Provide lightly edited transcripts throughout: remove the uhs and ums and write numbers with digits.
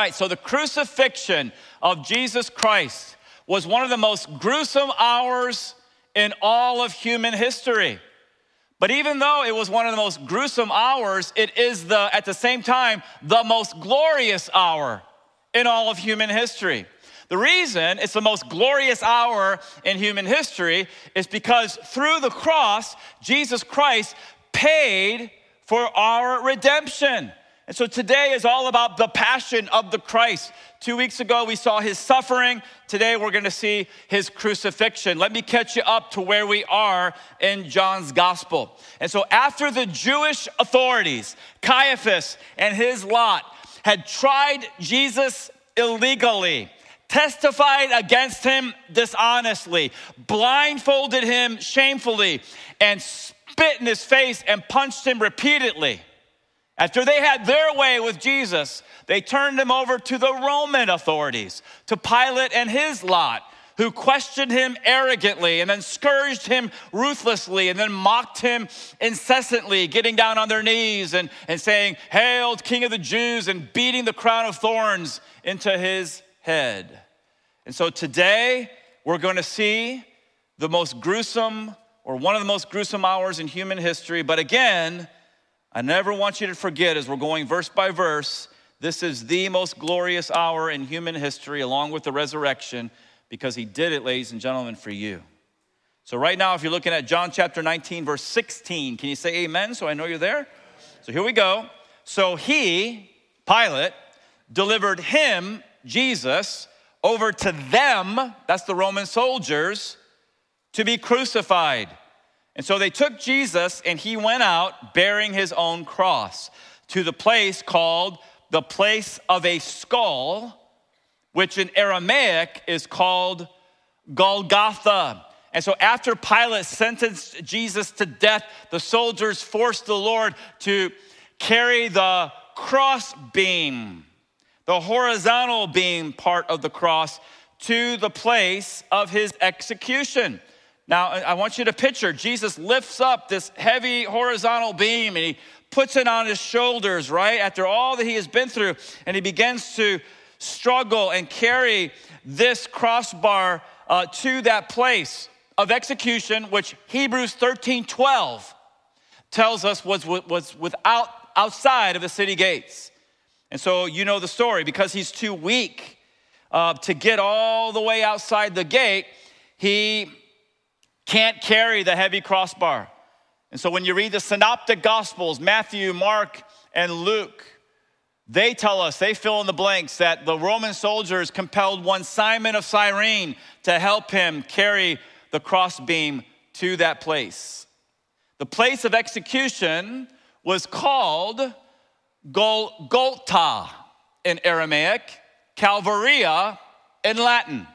right, so the crucifixion of Jesus Christ was one of the most gruesome hours in all of human history. But even though it was one of the most gruesome hours, it is at the same time, the most glorious hour in all of human history. The reason it's the most glorious hour in human history is because through the cross, Jesus Christ paid for our redemption. And so today is all about the passion of the Christ. 2 weeks ago, we saw his suffering. Today, we're going to see his crucifixion. Let me catch you up to where we are in John's gospel. And so after the Jewish authorities, Caiaphas and his lot, had tried Jesus illegally, testified against him dishonestly, blindfolded him shamefully, and spit in his face and punched him repeatedly. After they had their way with Jesus, they turned him over to the Roman authorities, to Pilate and his lot, who questioned him arrogantly and then scourged him ruthlessly and then mocked him incessantly, getting down on their knees and saying, "Hail, King of the Jews," and beating the crown of thorns into his head. And so today, we're going to see the most gruesome, or one of the most gruesome hours in human history, but again, I never want you to forget, as we're going verse by verse, this is the most glorious hour in human history, along with the resurrection, because he did it, ladies and gentlemen, for you. So right now, if you're looking at John chapter 19, verse 16, can you say amen so I know you're there? So here we go. So he, Pilate, delivered him, Jesus, over to them, that's the Roman soldiers, to be crucified. And so they took Jesus, and he went out bearing his own cross to the place called the place of a skull, which in Aramaic is called Golgotha. And so after Pilate sentenced Jesus to death, the soldiers forced the Lord to carry the cross beam, the horizontal beam part of the cross, to the place of his execution. Now, I want you to picture, Jesus lifts up this heavy horizontal beam and he puts it on his shoulders, right? After all that he has been through, and he begins to struggle and carry this crossbar to that place of execution, which Hebrews 13:12 tells us was outside of the city gates. And so you know the story, because he's too weak to get all the way outside the gate, he can't carry the heavy crossbar. And so when you read the synoptic gospels, Matthew, Mark, and Luke, they tell us, they fill in the blanks, that the Roman soldiers compelled one Simon of Cyrene to help him carry the crossbeam to that place. The place of execution was called Golgotha in Aramaic, Calvaria in Latin.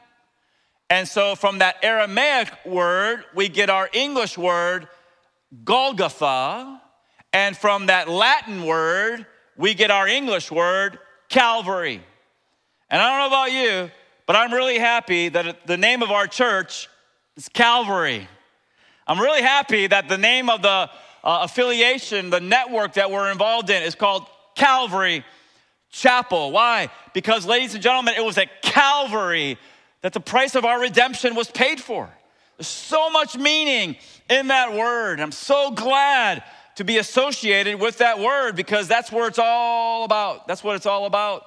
And so from that Aramaic word, we get our English word, Golgotha. And from that Latin word, we get our English word, Calvary. And I don't know about you, but I'm really happy that the name of our church is Calvary. I'm really happy that the name of the affiliation, the network that we're involved in, is called Calvary Chapel. Why? Because, ladies and gentlemen, it was at Calvary that the price of our redemption was paid for. There's so much meaning in that word. I'm so glad to be associated with that word, because that's where it's all about. That's what it's all about.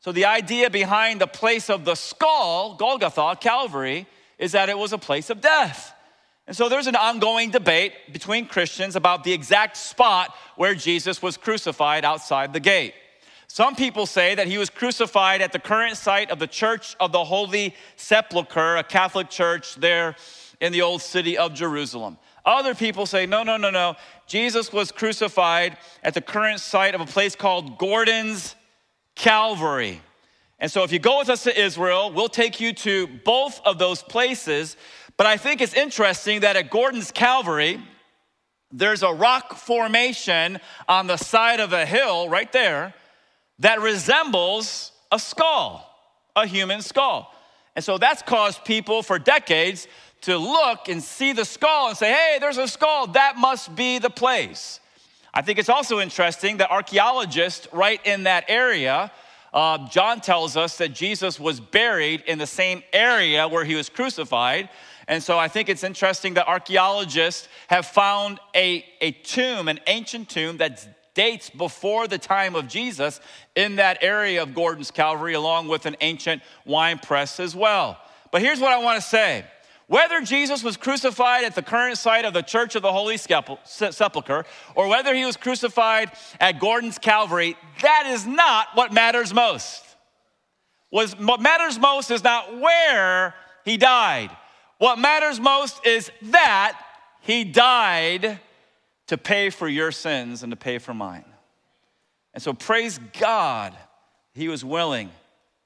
So the idea behind the place of the skull, Golgotha, Calvary, is that it was a place of death. And so there's an ongoing debate between Christians about the exact spot where Jesus was crucified outside the gate. Some people say that he was crucified at the current site of the Church of the Holy Sepulchre, a Catholic church there in the old city of Jerusalem. Other people say, no. Jesus was crucified at the current site of a place called Gordon's Calvary. And so if you go with us to Israel, we'll take you to both of those places. But I think it's interesting that at Gordon's Calvary, there's a rock formation on the side of a hill right there that resembles a skull, a human skull. And so that's caused people for decades to look and see the skull and say, hey, there's a skull, that must be the place. I think it's also interesting that archaeologists right in that area John tells us that Jesus was buried in the same area where he was crucified. And so I think it's interesting that archaeologists have found a tomb, an ancient tomb that dates before the time of Jesus in that area of Gordon's Calvary, along with an ancient wine press as well. But here's what I want to say. Whether Jesus was crucified at the current site of the Church of the Holy Sepulchre, or whether he was crucified at Gordon's Calvary, that is not what matters most. What matters most is not where he died. What matters most is that he died to pay for your sins and to pay for mine. And so praise God, he was willing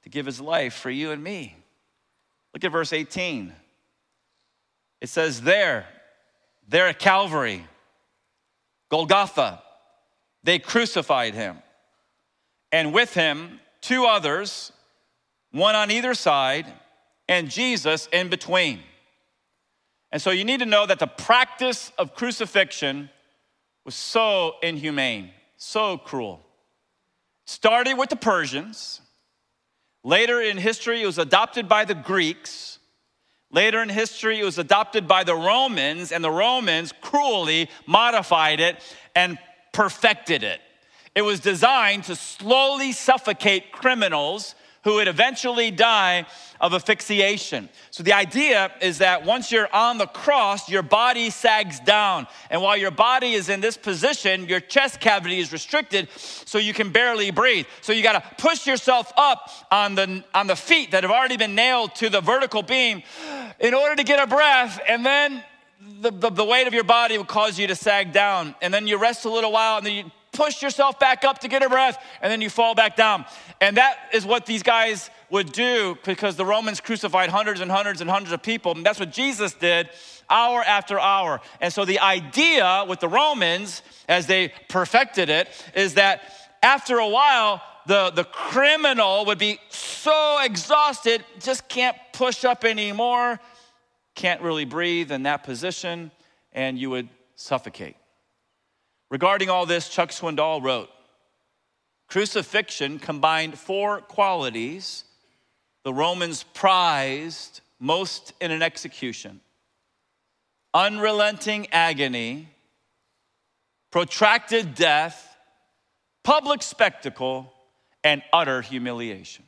to give his life for you and me. Look at verse 18. It says there at Calvary, Golgotha, they crucified him. And with him, two others, one on either side, and Jesus in between. And so you need to know that the practice of crucifixion was so inhumane, so cruel. Started with the Persians. Later in history, it was adopted by the Greeks. Later in history, it was adopted by the Romans, and the Romans cruelly modified it and perfected it. It was designed to slowly suffocate criminals who would eventually die of asphyxiation. So the idea is that once you're on the cross, your body sags down. And while your body is in this position, your chest cavity is restricted so you can barely breathe. So you gotta push yourself up on the feet that have already been nailed to the vertical beam in order to get a breath, and then the weight of your body will cause you to sag down. And then you rest a little while, and then you push yourself back up to get a breath, and then you fall back down. And that is what these guys would do, because the Romans crucified hundreds and hundreds and hundreds of people, and that's what Jesus did hour after hour. And so the idea with the Romans, as they perfected it, is that after a while, the criminal would be so exhausted, just can't push up anymore, can't really breathe in that position, and you would suffocate. Regarding all this, Chuck Swindoll wrote, crucifixion combined four qualities the Romans prized most in an execution: unrelenting agony, protracted death, public spectacle, and utter humiliation.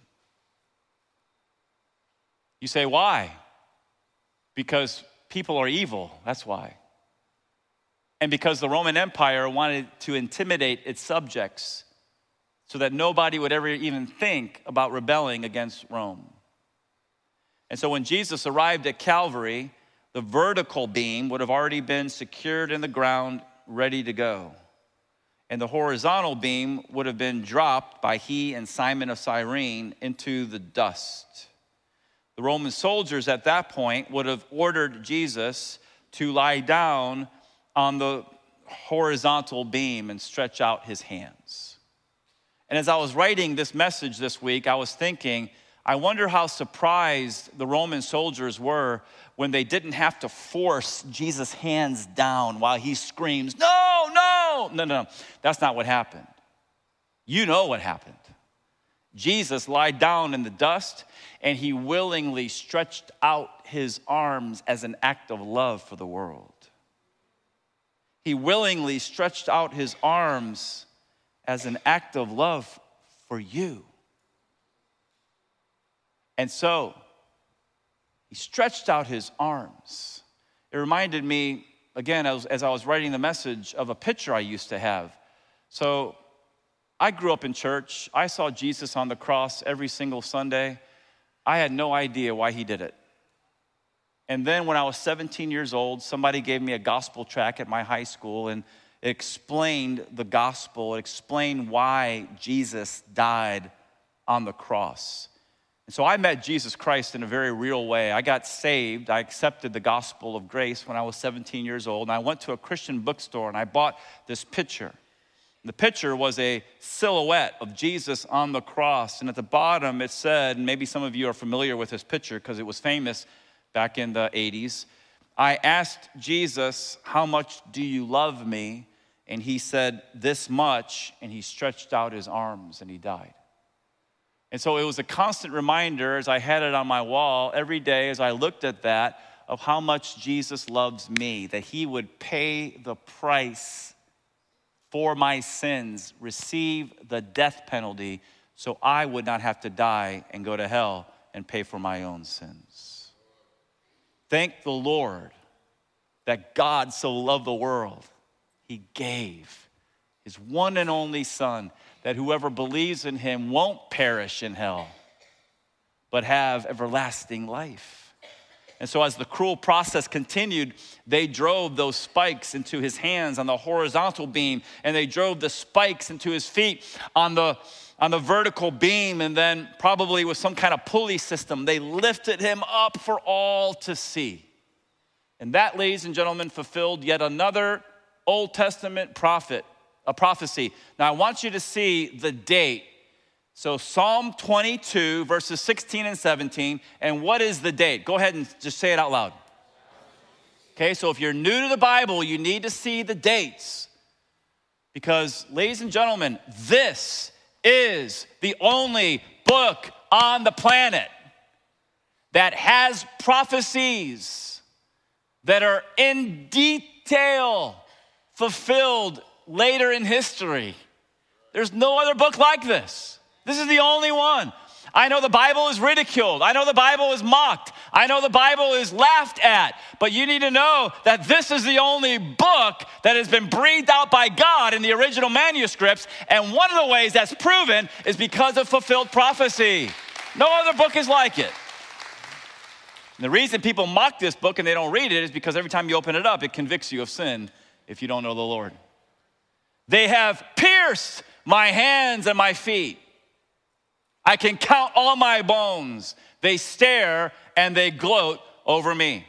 You say, why? Because people are evil, that's why. And because the Roman Empire wanted to intimidate its subjects so that nobody would ever even think about rebelling against Rome. And so when Jesus arrived at Calvary, the vertical beam would have already been secured in the ground, ready to go. And the horizontal beam would have been dropped by he and Simon of Cyrene into the dust. The Roman soldiers at that point would have ordered Jesus to lie down on the horizontal beam and stretch out his hands. And as I was writing this message this week, I was thinking, I wonder how surprised the Roman soldiers were when they didn't have to force Jesus' hands down while he screams, no, no, no, no, no. That's not what happened. You know what happened. Jesus lied down in the dust, and he willingly stretched out his arms as an act of love for the world. He willingly stretched out his arms as an act of love for you. And so, he stretched out his arms. It reminded me, again, as I was writing the message, of a picture I used to have. So, I grew up in church. I saw Jesus on the cross every single Sunday. I had no idea why he did it. And then when I was 17 years old, somebody gave me a gospel tract at my high school, and it explained the gospel. It explained why Jesus died on the cross. And so I met Jesus Christ in a very real way. I got saved. I accepted the gospel of grace when I was 17 years old. And I went to a Christian bookstore, and I bought this picture. The picture was a silhouette of Jesus on the cross. And at the bottom it said, and maybe some of you are familiar with this picture because it was famous back in the 80s, I asked Jesus, how much do you love me? And he said, this much, and he stretched out his arms and he died. And so it was a constant reminder as I had it on my wall every day as I looked at that of how much Jesus loves me, that he would pay the price for my sins, receive the death penalty so I would not have to die and go to hell and pay for my own sins. Thank the Lord that God so loved the world, he gave his one and only son, that whoever believes in him won't perish in hell, but have everlasting life. And so as the cruel process continued, they drove those spikes into his hands on the horizontal beam, and they drove the spikes into his feet on the vertical beam, and then probably with some kind of pulley system, they lifted him up for all to see. And that, ladies and gentlemen, fulfilled yet another Old Testament prophecy. Now, I want you to see the date. So Psalm 22, verses 16 and 17. And what is the date? Go ahead and just say it out loud. Okay, so if you're new to the Bible, you need to see the dates. Because, ladies and gentlemen, this is the only book on the planet that has prophecies that are in detail fulfilled later in history. There's no other book like this. This is the only one. I know the Bible is ridiculed. I know the Bible is mocked. I know the Bible is laughed at. But you need to know that this is the only book that has been breathed out by God in the original manuscripts. And one of the ways that's proven is because of fulfilled prophecy. No other book is like it. And the reason people mock this book and they don't read it is because every time you open it up, it convicts you of sin if you don't know the Lord. They have pierced my hands and my feet. I can count all my bones. They stare and they gloat over me.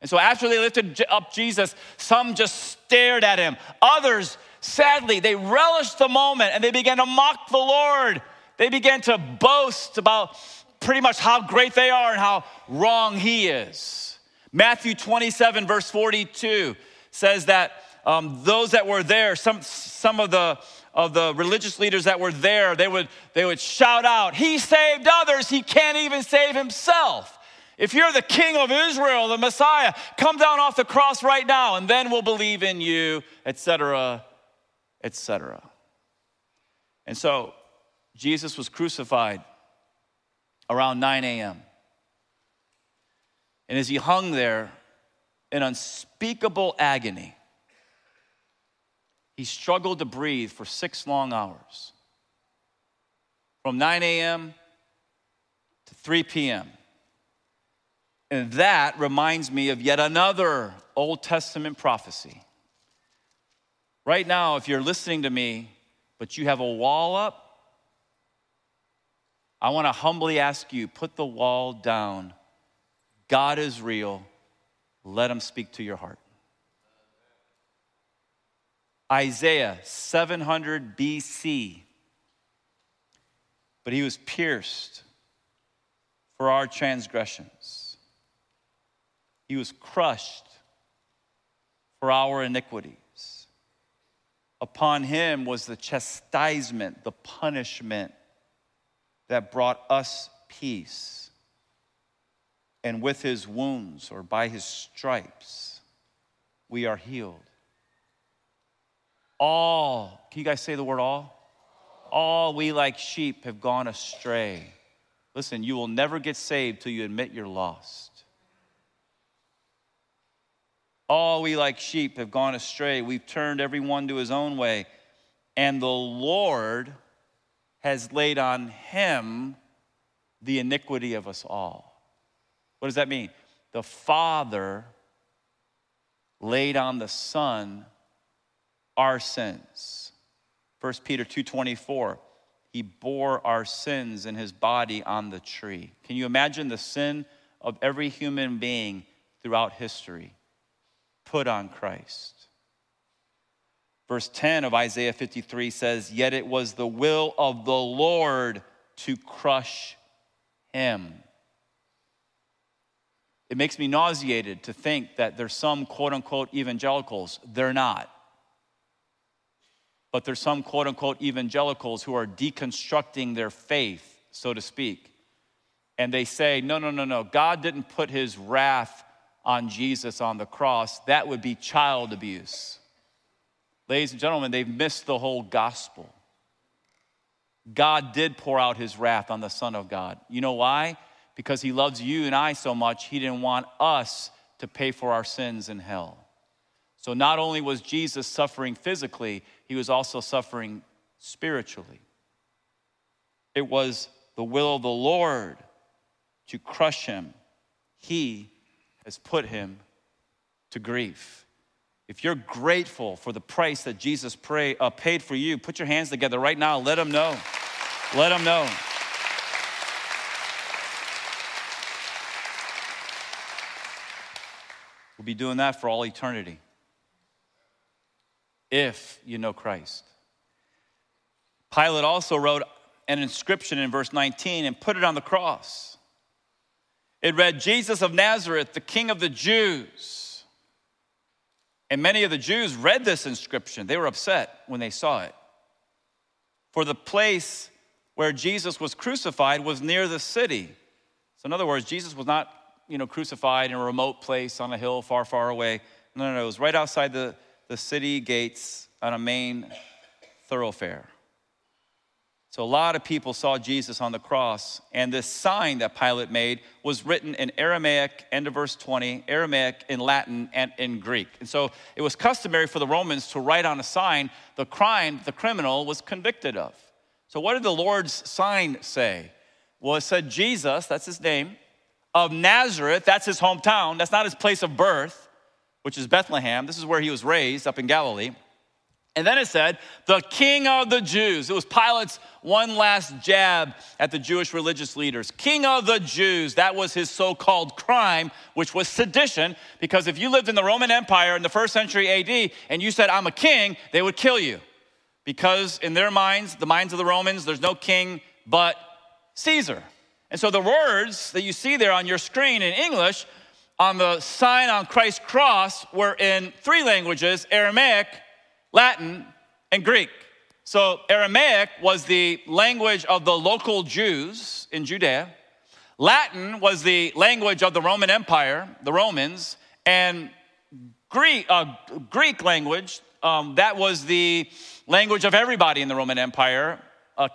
And so after they lifted up Jesus, some just stared at him. Others, sadly, they relished the moment and they began to mock the Lord. They began to boast about pretty much how great they are and how wrong he is. Matthew 27, verse 42 says that those that were there, some of the religious leaders that were there, they would shout out, he saved others, he can't even save himself. If you're the king of Israel, the Messiah, come down off the cross right now and then we'll believe in you, etc., etc. And so Jesus was crucified around 9 a.m. And as he hung there in unspeakable agony, he struggled to breathe for 6 long hours, from 9 a.m. to 3 p.m. And that reminds me of yet another Old Testament prophecy. Right now, if you're listening to me, but you have a wall up, I want to humbly ask you, put the wall down. God is real. Let him speak to your heart. Isaiah 700 BC, but he was pierced for our transgressions. He was crushed for our iniquities. Upon him was the chastisement, the punishment that brought us peace. And with his wounds, or by his stripes, we are healed. All, can you guys say the word all? All we like sheep have gone astray. Listen, you will never get saved till you admit you're lost. All we like sheep have gone astray. We've turned everyone to his own way. And the Lord has laid on him the iniquity of us all. What does that mean? The Father laid on the Son our sins. First Peter 2:24, he bore our sins in his body on the tree. Can you imagine the sin of every human being throughout history put on Christ? Verse 10 of Isaiah 53 says, yet it was the will of the Lord to crush him. It makes me nauseated to think that there's some quote-unquote evangelicals. They're not. But there's some quote-unquote evangelicals who are deconstructing their faith so to speak. And they say, no, no, no, no, God didn't put his wrath on Jesus on the cross. That would be child abuse. Ladies and gentlemen, they've missed the whole gospel. God did pour out his wrath on the Son of God. You know why? Because he loves you and I so much, he didn't want us to pay for our sins in hell. So not only was Jesus suffering physically, he was also suffering spiritually. It was the will of the Lord to crush him. He has put him to grief. If you're grateful for the price that Jesus paid for you, put your hands together right now. Let him know. Let him know. We'll be doing that for all eternity if you know Christ. Pilate also wrote an inscription in verse 19 and put it on the cross. It read, Jesus of Nazareth, the King of the Jews. And many of the Jews read this inscription. They were upset when they saw it. For the place where Jesus was crucified was near the city. So in other words, Jesus was not, crucified in a remote place on a hill far, far away. No, it was right outside the city gates on a main thoroughfare. So a lot of people saw Jesus on the cross, and this sign that Pilate made was written in Aramaic, end of verse 20, Aramaic, in Latin, and in Greek. And so it was customary for the Romans to write on a sign the crime the criminal was convicted of. So what did the Lord's sign say? Well, it said Jesus, that's his name, of Nazareth, that's his hometown, that's not his place of birth, which is Bethlehem. This is where he was raised, up in Galilee. And then it said, the King of the Jews. It was Pilate's one last jab at the Jewish religious leaders. King of the Jews, that was his so-called crime, which was sedition, because if you lived in the Roman Empire in the 1st century AD and you said, I'm a king, they would kill you. Because in their minds, the minds of the Romans, there's no king but Caesar. And so the words that you see there on your screen in English on the sign on Christ's cross were in three languages, Aramaic, Latin, and Greek. So Aramaic was the language of the local Jews in Judea. Latin was the language of the Roman Empire, the Romans, and Greek language, that was the language of everybody in the Roman Empire,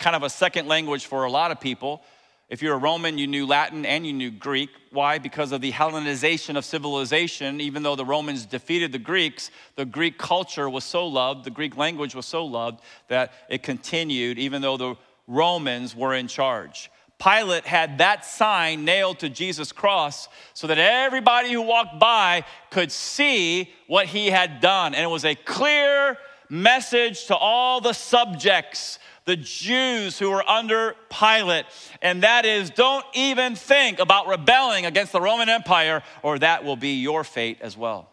kind of a second language for a lot of people. If you're a Roman, you knew Latin and you knew Greek. Why? Because of the Hellenization of civilization. Even though the Romans defeated the Greeks, the Greek culture was so loved, the Greek language was so loved that it continued even though the Romans were in charge. Pilate had that sign nailed to Jesus' cross so that everybody who walked by could see what he had done. And it was a clear message to all the subjects, the Jews who were under Pilate, and that is, don't even think about rebelling against the Roman Empire, or that will be your fate as well.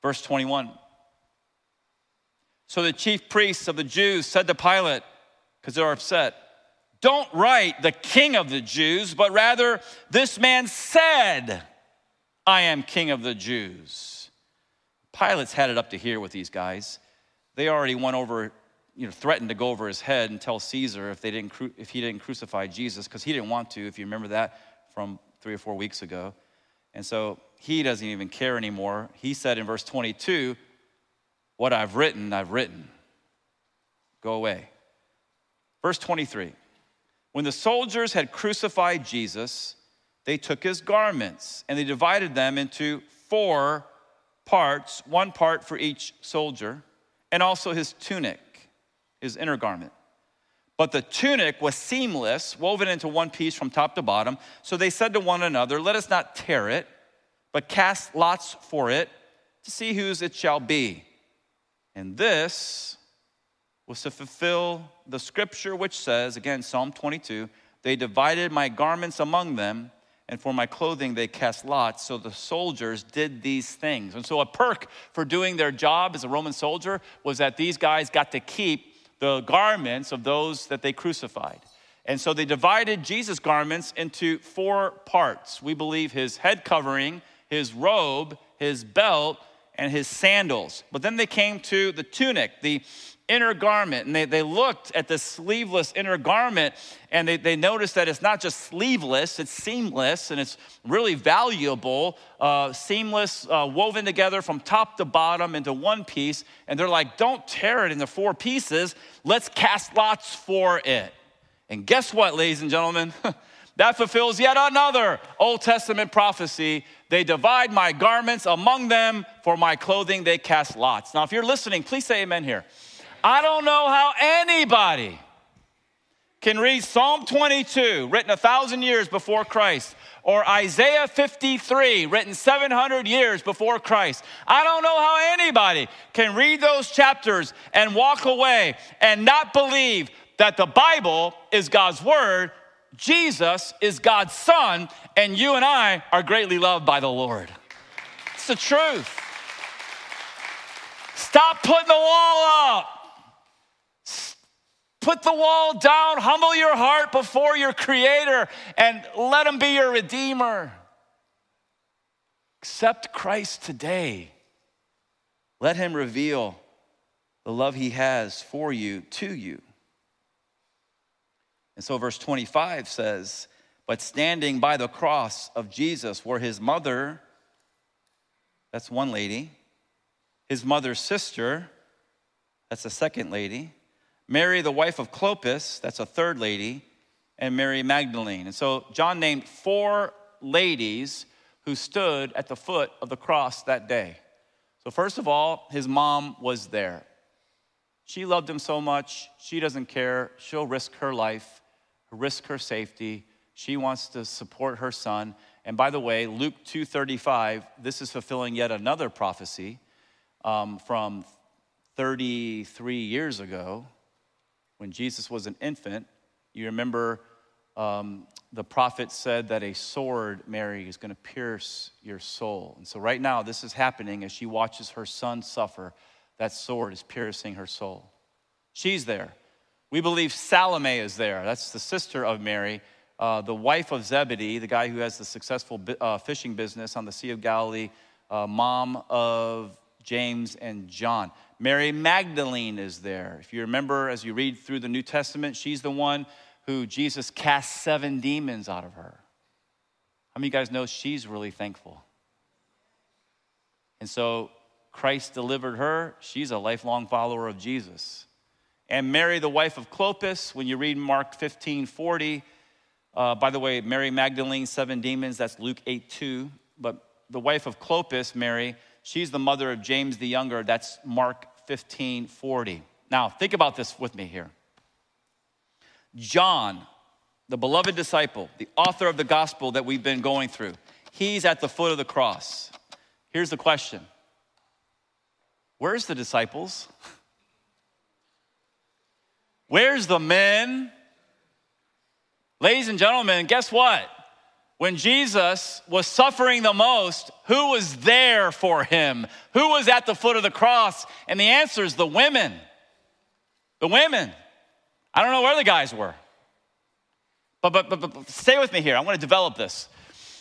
Verse 21. So the chief priests of the Jews said to Pilate, because they were upset, don't write the King of the Jews, but rather this man said, I am King of the Jews. Pilate's had it up to here with these guys. They already went over, threatened to go over his head and tell Caesar if he didn't crucify Jesus, because he didn't want to, if you remember that from 3 or 4 weeks ago. And so he doesn't even care anymore. He said in verse 22, what I've written. Go away. Verse 23, when the soldiers had crucified Jesus, they took his garments and they divided them into 4 parts, 1 part for each soldier, and also his tunic, his inner garment. But the tunic was seamless, woven into 1 piece from top to bottom. So they said to one another, let us not tear it, but cast lots for it to see whose it shall be. And this was to fulfill the scripture which says, again, Psalm 22, they divided my garments among them, and for my clothing they cast lots. So the soldiers did these things. And so a perk for doing their job as a Roman soldier was that these guys got to keep the garments of those that they crucified. And so they divided Jesus' garments into 4 parts. We believe his head covering, his robe, his belt, and his sandals. But then they came to the tunic, the inner garment. And they looked at this sleeveless inner garment, and they noticed that it's not just sleeveless, it's seamless, and it's really valuable, seamless, woven together from top to bottom into one piece. And they're like, don't tear it into four pieces. Let's cast lots for it. And guess what, ladies and gentlemen? That fulfills yet another Old Testament prophecy. They divide my garments among them, for my clothing they cast lots. Now, if you're listening, please say amen here. I don't know how anybody can read Psalm 22, written 1,000 years before Christ, or Isaiah 53, written 700 years before Christ. I don't know how anybody can read those chapters and walk away and not believe that the Bible is God's word, Jesus is God's son, and you and I are greatly loved by the Lord. It's the truth. Stop putting the wall up. Put the wall down. Humble your heart before your creator and let him be your redeemer. Accept Christ today. Let him reveal the love he has for you, to you. And so verse 25 says, but standing by the cross of Jesus were his mother, that's one lady, his mother's sister, that's a second lady, Mary, the wife of Clopas, that's a third lady, and Mary Magdalene. And so John named four ladies who stood at the foot of the cross that day. So first of all, his mom was there. She loved him so much, she doesn't care. She'll risk her life, risk her safety. She wants to support her son. And by the way, Luke 2:35, this is fulfilling yet another prophecy from 33 years ago when Jesus was an infant. You remember the prophet said that a sword, Mary, is gonna pierce your soul. And so right now, this is happening as she watches her son suffer. That sword is piercing her soul. She's there. We believe Salome is there. That's the sister of Mary, the wife of Zebedee, the guy who has the successful fishing business on the Sea of Galilee, mom of James and John. Mary Magdalene is there. If you remember, as you read through the New Testament, she's the one who Jesus cast seven demons out of her. How many of you guys know she's really thankful? And so Christ delivered her. She's a lifelong follower of Jesus. And Mary, the wife of Clopas, when you read Mark 15:40, by the way, Mary Magdalene, seven demons, that's Luke 8:2. But the wife of Clopas, Mary, she's the mother of James the Younger, that's Mark 15:40. Now, think about this with me here. John, the beloved disciple, the author of the gospel that we've been going through, he's at the foot of the cross. Here's the question. Where's the disciples? Where's the men? Ladies and gentlemen, guess what? When Jesus was suffering the most, who was there for him? Who was at the foot of the cross? And the answer is the women. The women. I don't know where the guys were. But stay with me here. I want to develop this.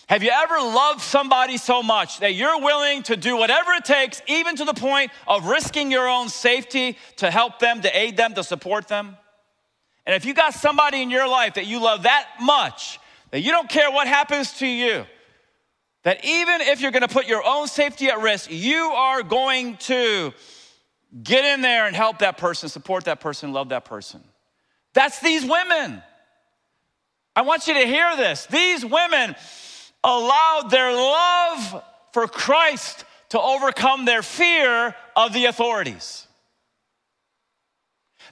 Have you ever loved somebody so much that you're willing to do whatever it takes, even to the point of risking your own safety to help them, to aid them, to support them? And if you got somebody in your life that you love that much, that you don't care what happens to you, that even if you're gonna put your own safety at risk, you are going to get in there and help that person, support that person, love that person. That's these women. I want you to hear this. These women allowed their love for Christ to overcome their fear of the authorities.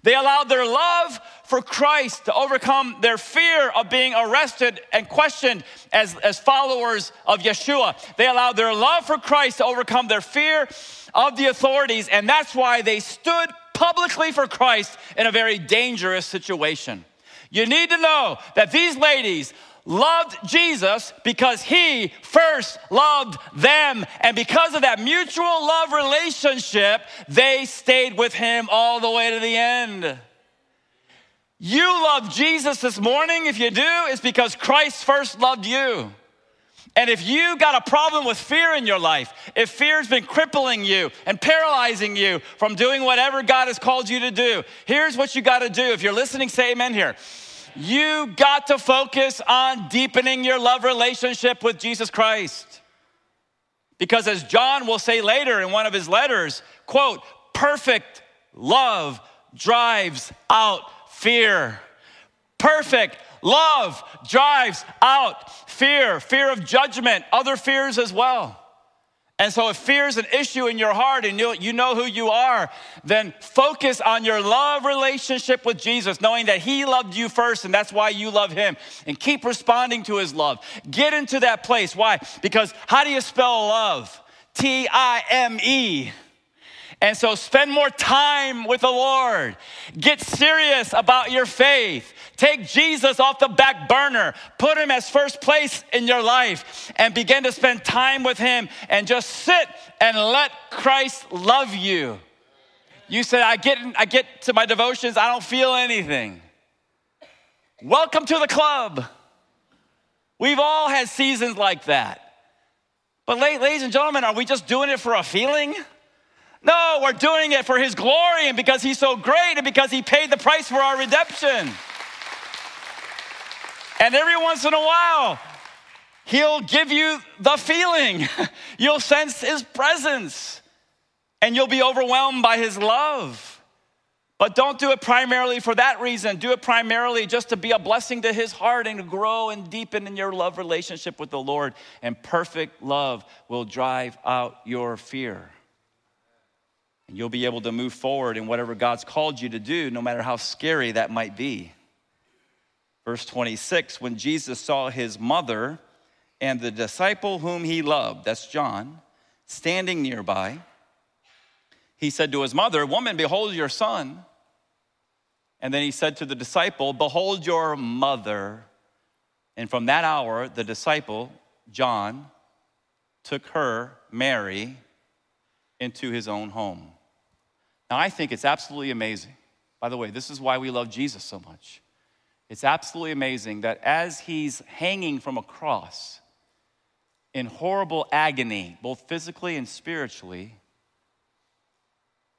They allowed their love for Christ to overcome their fear of being arrested and questioned as followers of Yeshua. They allowed their love for Christ to overcome their fear of the authorities, and that's why they stood publicly for Christ in a very dangerous situation. You need to know that these ladies loved Jesus because he first loved them. And because of that mutual love relationship, they stayed with him all the way to the end. You love Jesus this morning. If you do, it's because Christ first loved you. And if you got a problem with fear in your life, if fear's been crippling you and paralyzing you from doing whatever God has called you to do, here's what you got to do. If you're listening, say amen here. You got to focus on deepening your love relationship with Jesus Christ. Because as John will say later in one of his letters, quote, perfect love drives out fear. Perfect love drives out fear, fear of judgment, other fears as well. And so if fear is an issue in your heart and you know who you are, then focus on your love relationship with Jesus, knowing that he loved you first and that's why you love him. And keep responding to his love. Get into that place. Why? Because how do you spell love? T-I-M-E. And so spend more time with the Lord. Get serious about your faith. Take Jesus off the back burner. Put him as first place in your life and begin to spend time with him and just sit and let Christ love you. You said, I get to my devotions, I don't feel anything. Welcome to the club. We've all had seasons like that. But ladies and gentlemen, are we just doing it for a feeling? No, we're doing it for his glory and because he's so great and because he paid the price for our redemption. And every once in a while, he'll give you the feeling. You'll sense his presence and you'll be overwhelmed by his love. But don't do it primarily for that reason. Do it primarily just to be a blessing to his heart and to grow and deepen in your love relationship with the Lord. And perfect love will drive out your fear. You'll be able to move forward in whatever God's called you to do, no matter how scary that might be. Verse 26, when Jesus saw his mother and the disciple whom he loved, that's John, standing nearby, he said to his mother, "Woman, behold your son." And then he said to the disciple, "Behold your mother." And from that hour, the disciple, John, took her, Mary, into his own home. Now, I think it's absolutely amazing. By the way, this is why we love Jesus so much. It's absolutely amazing that as he's hanging from a cross in horrible agony, both physically and spiritually,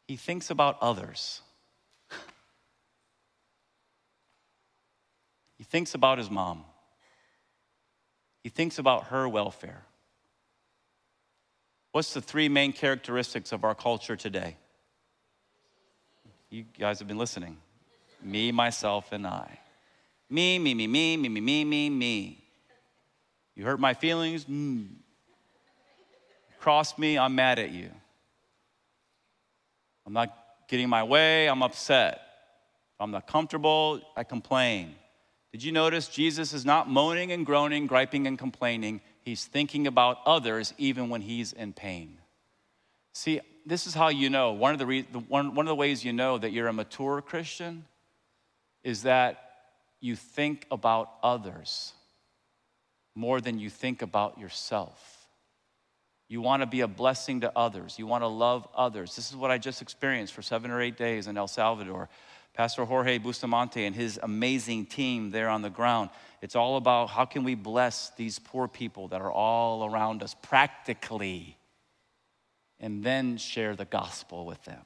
he thinks about others. He thinks about his mom. He thinks about her welfare. What's the three main characteristics of our culture today? You guys have been listening. Me, myself, and I. Me, me, me, me, me, me, me, me, me. You hurt my feelings? Mm. Cross me, I'm mad at you. I'm not getting my way, I'm upset. If I'm not comfortable, I complain. Did you notice Jesus is not moaning and groaning, griping and complaining? He's thinking about others even when he's in pain. See, this is how you know. One of the ways you know that you're a mature Christian is that you think about others more than you think about yourself. You want to be a blessing to others. You want to love others. This is what I just experienced for 7 or 8 days in El Salvador. Pastor Jorge Bustamante and his amazing team there on the ground. It's all about how can we bless these poor people that are all around us practically and then share the gospel with them.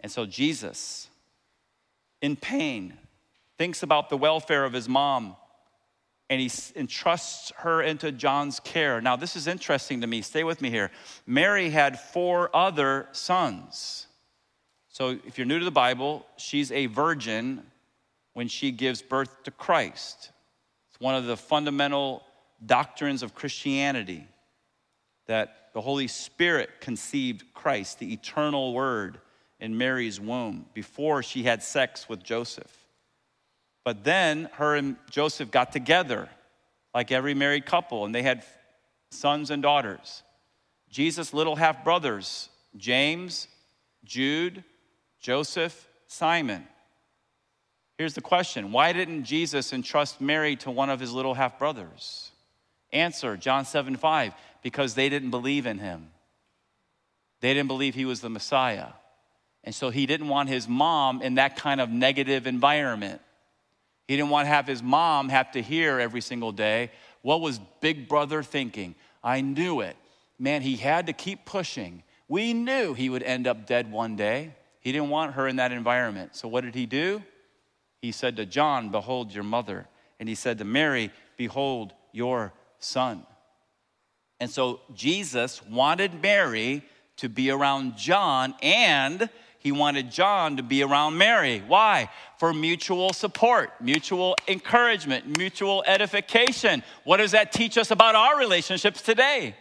And so Jesus, in pain, thinks about the welfare of his mom and he entrusts her into John's care. Now, this is interesting to me. Stay with me here. Mary had 4 other sons. So if you're new to the Bible, she's a virgin when she gives birth to Christ. It's one of the fundamental doctrines of Christianity that the Holy Spirit conceived Christ, the eternal Word, in Mary's womb before she had sex with Joseph. But then her and Joseph got together like every married couple and they had sons and daughters. Jesus' little half-brothers, James, Jude, Joseph, Simon. Here's the question. Why didn't Jesus entrust Mary to one of his little half-brothers? Answer, John 7:5, because they didn't believe in him. They didn't believe he was the Messiah. And so he didn't want his mom in that kind of negative environment. He didn't want to have his mom have to hear every single day, What was Big Brother thinking? I knew it. Man, he had to keep pushing. We knew he would end up dead one day. He didn't want her in that environment. So what did he do? He said to John, behold your mother. And he said to Mary, behold your son. And so Jesus wanted Mary to be around John, and he wanted John to be around Mary. Why? For mutual support, mutual encouragement, mutual edification. What does that teach us about our relationships today?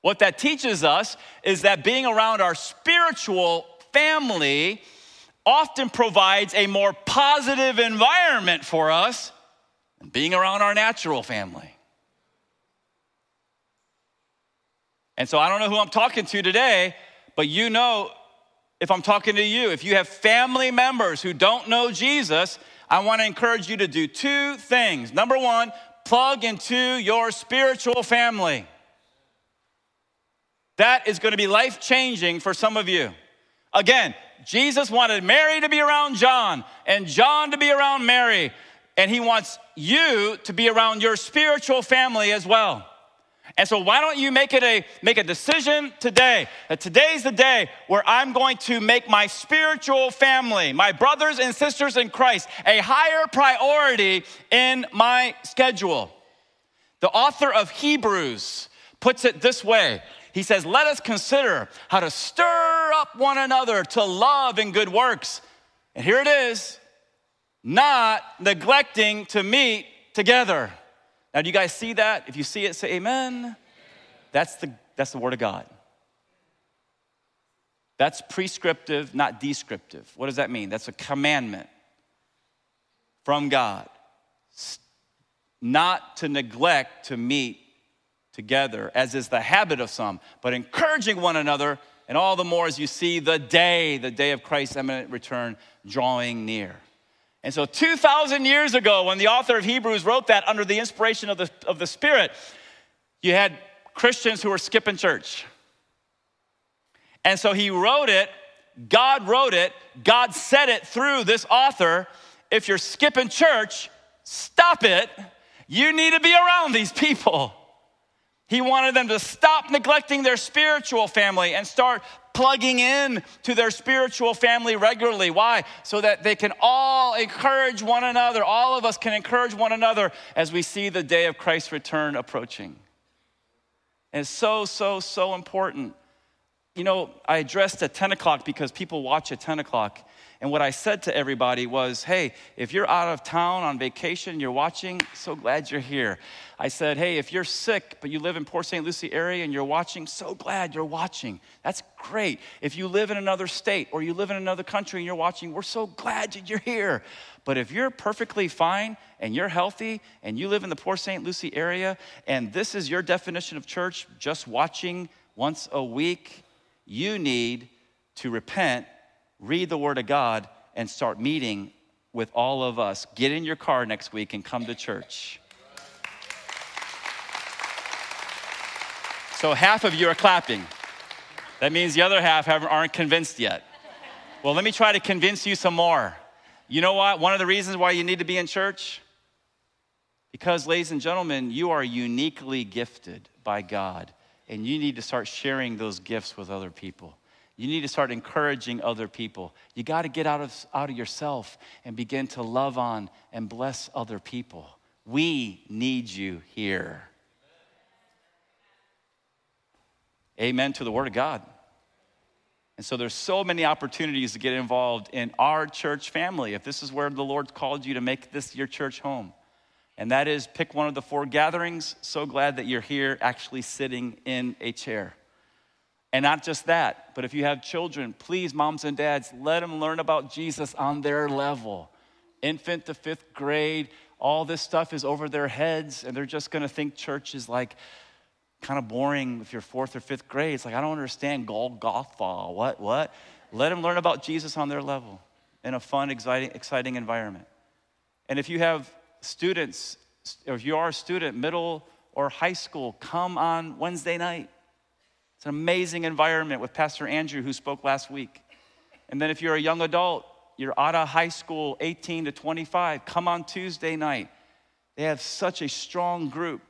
What that teaches us is that being around our spiritual family often provides a more positive environment for us than being around our natural family. And so I don't know who I'm talking to today, but you know if I'm talking to you. If you have family members who don't know Jesus, I want to encourage you to do two things. Number one, plug into your spiritual family. That is going to be life-changing for some of you. Again, Jesus wanted Mary to be around John and John to be around Mary, and he wants you to be around your spiritual family as well. And so why don't you make a decision today, that today's the day where I'm going to make my spiritual family, my brothers and sisters in Christ, a higher priority in my schedule. The author of Hebrews puts it this way. He says, let us consider how to stir up one another to love and good works. And here it is, not neglecting to meet together. Now, do you guys see that? If you see it, say amen. That's the word of God. That's prescriptive, not descriptive. What does that mean? That's a commandment from God, not to neglect to meet together, as is the habit of some, but encouraging one another, and all the more as you see the day of Christ's imminent return drawing near. And so 2,000 years ago, when the author of Hebrews wrote that under the inspiration of the Spirit, you had Christians who were skipping church. And so he wrote it, God said it through this author. If you're skipping church, stop it. You need to be around these people. He wanted them to stop neglecting their spiritual family and start plugging in to their spiritual family regularly. Why? So that they can all encourage one another. All of us can encourage one another as we see the day of Christ's return approaching. And it's so important. You know, I addressed at 10 o'clock because people watch at 10 o'clock. And what I said to everybody was, hey, if you're out of town on vacation, you're watching, so glad you're here. I said, hey, if you're sick, but you live in Port St. Lucie area and you're watching, so glad you're watching. That's great. If you live in another state or you live in another country and you're watching, we're so glad that you're here. But if you're perfectly fine and you're healthy and you live in the Port St. Lucie area and this is your definition of church, just watching once a week, you need to repent, read the Word of God, and start meeting with all of us. Get in your car next week and come to church. So half of you are clapping. That means the other half aren't convinced yet. Well, let me try to convince you some more. You know what? One of the reasons why you need to be in church? Because, ladies and gentlemen, you are uniquely gifted by God, and you need to start sharing those gifts with other people. You need to start encouraging other people. You got to get out of yourself and begin to love on and bless other people. We need you here. Amen to the Word of God. And so there's so many opportunities to get involved in our church family. If this is where the Lord called you to make this your church home, and that is pick one of the four gatherings. So glad that you're here actually sitting in a chair. And not just that, but if you have children, please, moms and dads, let them learn about Jesus on their level. Infant to fifth grade, all this stuff is over their heads, and they're just going to think church is like kind of boring if you're fourth or fifth grade. It's like, I don't understand Golgotha, what? Let them learn about Jesus on their level in a fun, exciting environment. And if you have students, or if you are a student, middle or high school, come on Wednesday night. It's an amazing environment with Pastor Andrew, who spoke last week. And then if you're a young adult, you're out of high school, 18 to 25, come on Tuesday night. They have such a strong group.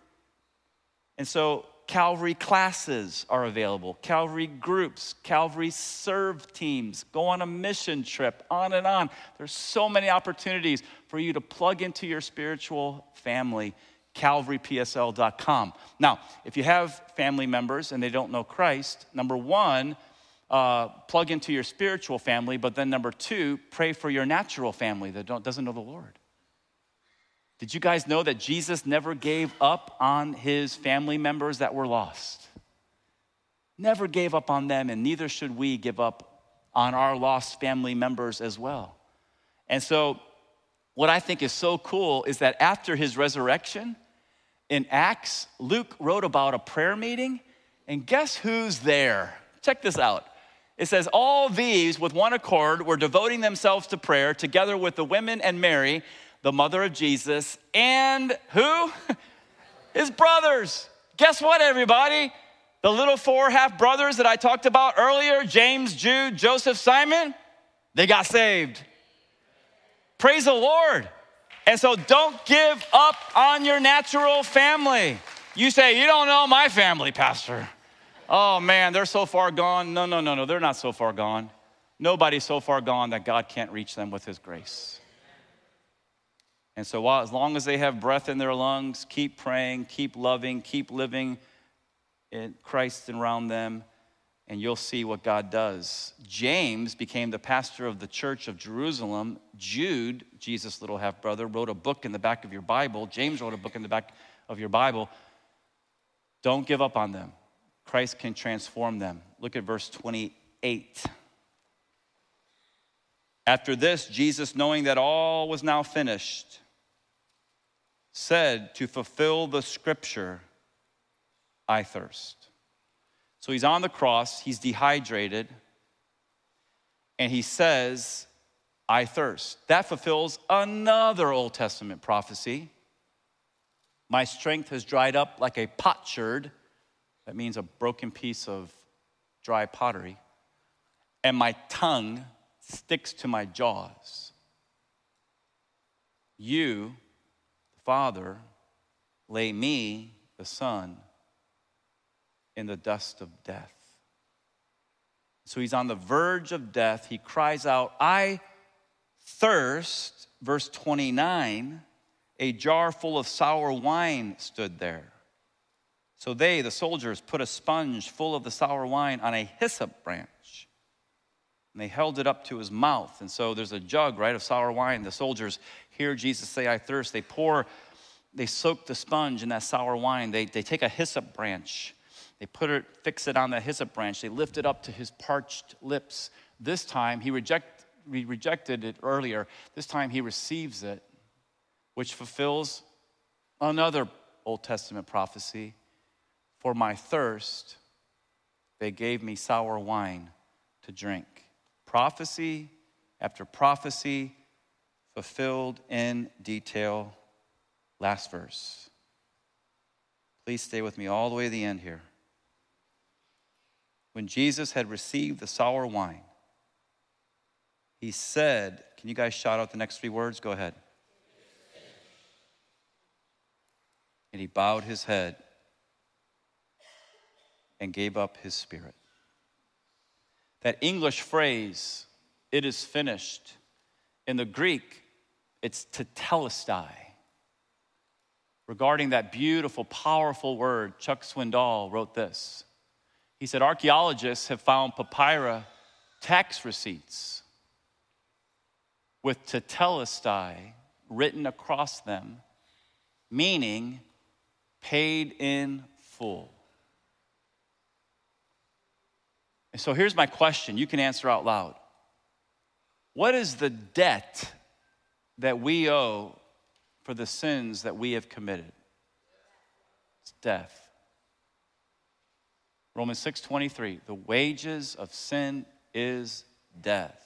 And so Calvary classes are available, Calvary groups, Calvary serve teams, go on a mission trip, on and on. There's so many opportunities for you to plug into your spiritual family, CalvaryPSL.com. Now, if you have family members and they don't know Christ, number one, plug into your spiritual family, but then number two, pray for your natural family that doesn't know the Lord. Did you guys know that Jesus never gave up on his family members that were lost? Never gave up on them, and neither should we give up on our lost family members as well. And so what I think is so cool is that after his resurrection in Acts, Luke wrote about a prayer meeting, and guess who's there? Check this out. It says, all these with one accord were devoting themselves to prayer together with the women and Mary, the mother of Jesus, and who? His brothers. Guess what, everybody? The little four half-brothers that I talked about earlier, James, Jude, Joseph, Simon, they got saved. Praise the Lord. And so don't give up on your natural family. You say, you don't know my family, Pastor. Oh, man, they're so far gone. No, they're not so far gone. Nobody's so far gone that God can't reach them with his grace. And so as long as they have breath in their lungs, keep praying, keep loving, keep living in Christ around them, and you'll see what God does. James became the pastor of the church of Jerusalem. Jude, Jesus' little half-brother, wrote a book in the back of your Bible. James wrote a book in the back of your Bible. Don't give up on them. Christ can transform them. Look at verse 28. After this, Jesus, knowing that all was now finished, said, to fulfill the scripture, I thirst. So he's on the cross, he's dehydrated, and he says, I thirst. That fulfills another Old Testament prophecy. My strength has dried up like a potsherd. That means a broken piece of dry pottery. And my tongue sticks to my jaws. You, the Father, lay me, the Son, in the dust of death. So he's on the verge of death. He cries out, I thirst. Verse 29, a jar full of sour wine stood there. So they, the soldiers, put a sponge full of the sour wine on a hyssop branch. And they held it up to his mouth. And so there's a jug, right, of sour wine. The soldiers hear Jesus say, I thirst. They pour, they soak the sponge in that sour wine. They take a hyssop branch. They put it, fix it on the hyssop branch. They lift it up to his parched lips. This time, he rejected it earlier. This time, he receives it, which fulfills another Old Testament prophecy. For my thirst, they gave me sour wine to drink. Prophecy after prophecy fulfilled in detail. Last verse. Please stay with me all the way to the end here. When Jesus had received the sour wine, he said, can you guys shout out the next three words? Go ahead. And he bowed his head and gave up his spirit. That English phrase, it is finished. In the Greek, it's tetelestai. Regarding that beautiful, powerful word, Chuck Swindoll wrote this. He said, archaeologists have found papyri tax receipts with tetelestai written across them, meaning paid in full. So here's my question. You can answer out loud. What is the debt that we owe for the sins that we have committed? It's death. Romans 6:23, the wages of sin is death.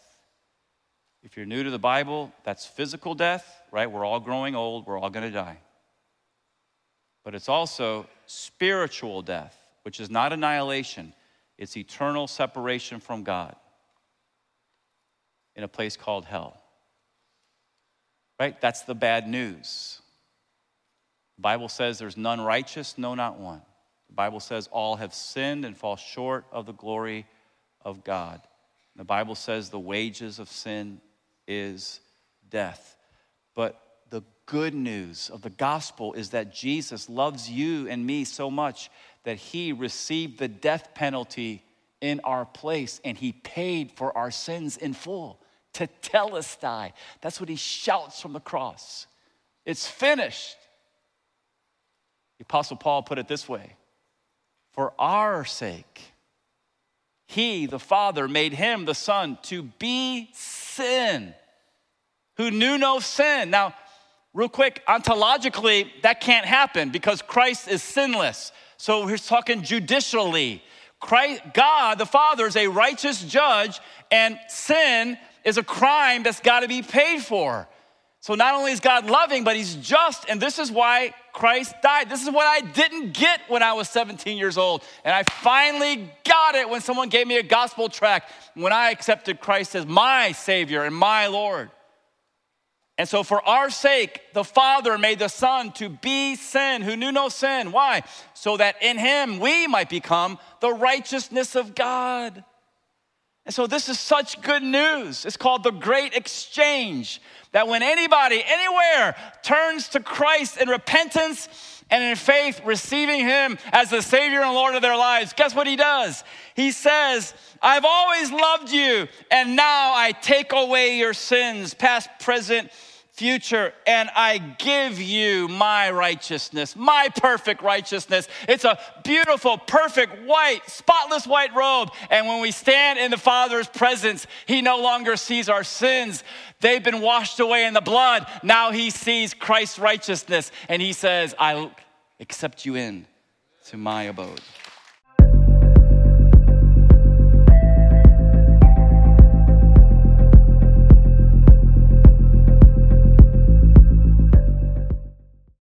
If you're new to the Bible, that's physical death, right? We're all growing old. We're all going to die. But it's also spiritual death, which is not annihilation. It's eternal separation from God in a place called hell, right? That's the bad news. The Bible says there's none righteous, no, not one. The Bible says all have sinned and fall short of the glory of God. The Bible says the wages of sin is death. But the good news of the gospel is that Jesus loves you and me so much that he received the death penalty in our place, and he paid for our sins in full. Tetelestai. That's what he shouts from the cross. It's finished. The Apostle Paul put it this way. For our sake, he, the Father, made him, the Son, to be sin, who knew no sin. Now, real quick, ontologically, that can't happen because Christ is sinless. So he's talking judicially. Christ, God, the Father, is a righteous judge, and sin is a crime that's got to be paid for. So not only is God loving, but he's just, and this is why Christ died. This is what I didn't get when I was 17 years old, and I finally got it when someone gave me a gospel tract, when I accepted Christ as my Savior and my Lord. And so for our sake, the Father made the Son to be sin, who knew no sin. Why? So that in him we might become the righteousness of God. And so this is such good news. It's called the Great Exchange, that when anybody, anywhere, turns to Christ in repentance and in faith, receiving him as the Savior and Lord of their lives, guess what he does? He says, I've always loved you, and now I take away your sins, past, present, future, and I give you my righteousness, my perfect righteousness. It's a beautiful, perfect, white, spotless white robe. And when we stand in the Father's presence, he no longer sees our sins. They've been washed away in the blood. Now he sees Christ's righteousness. And he says, I accept you in to my abode.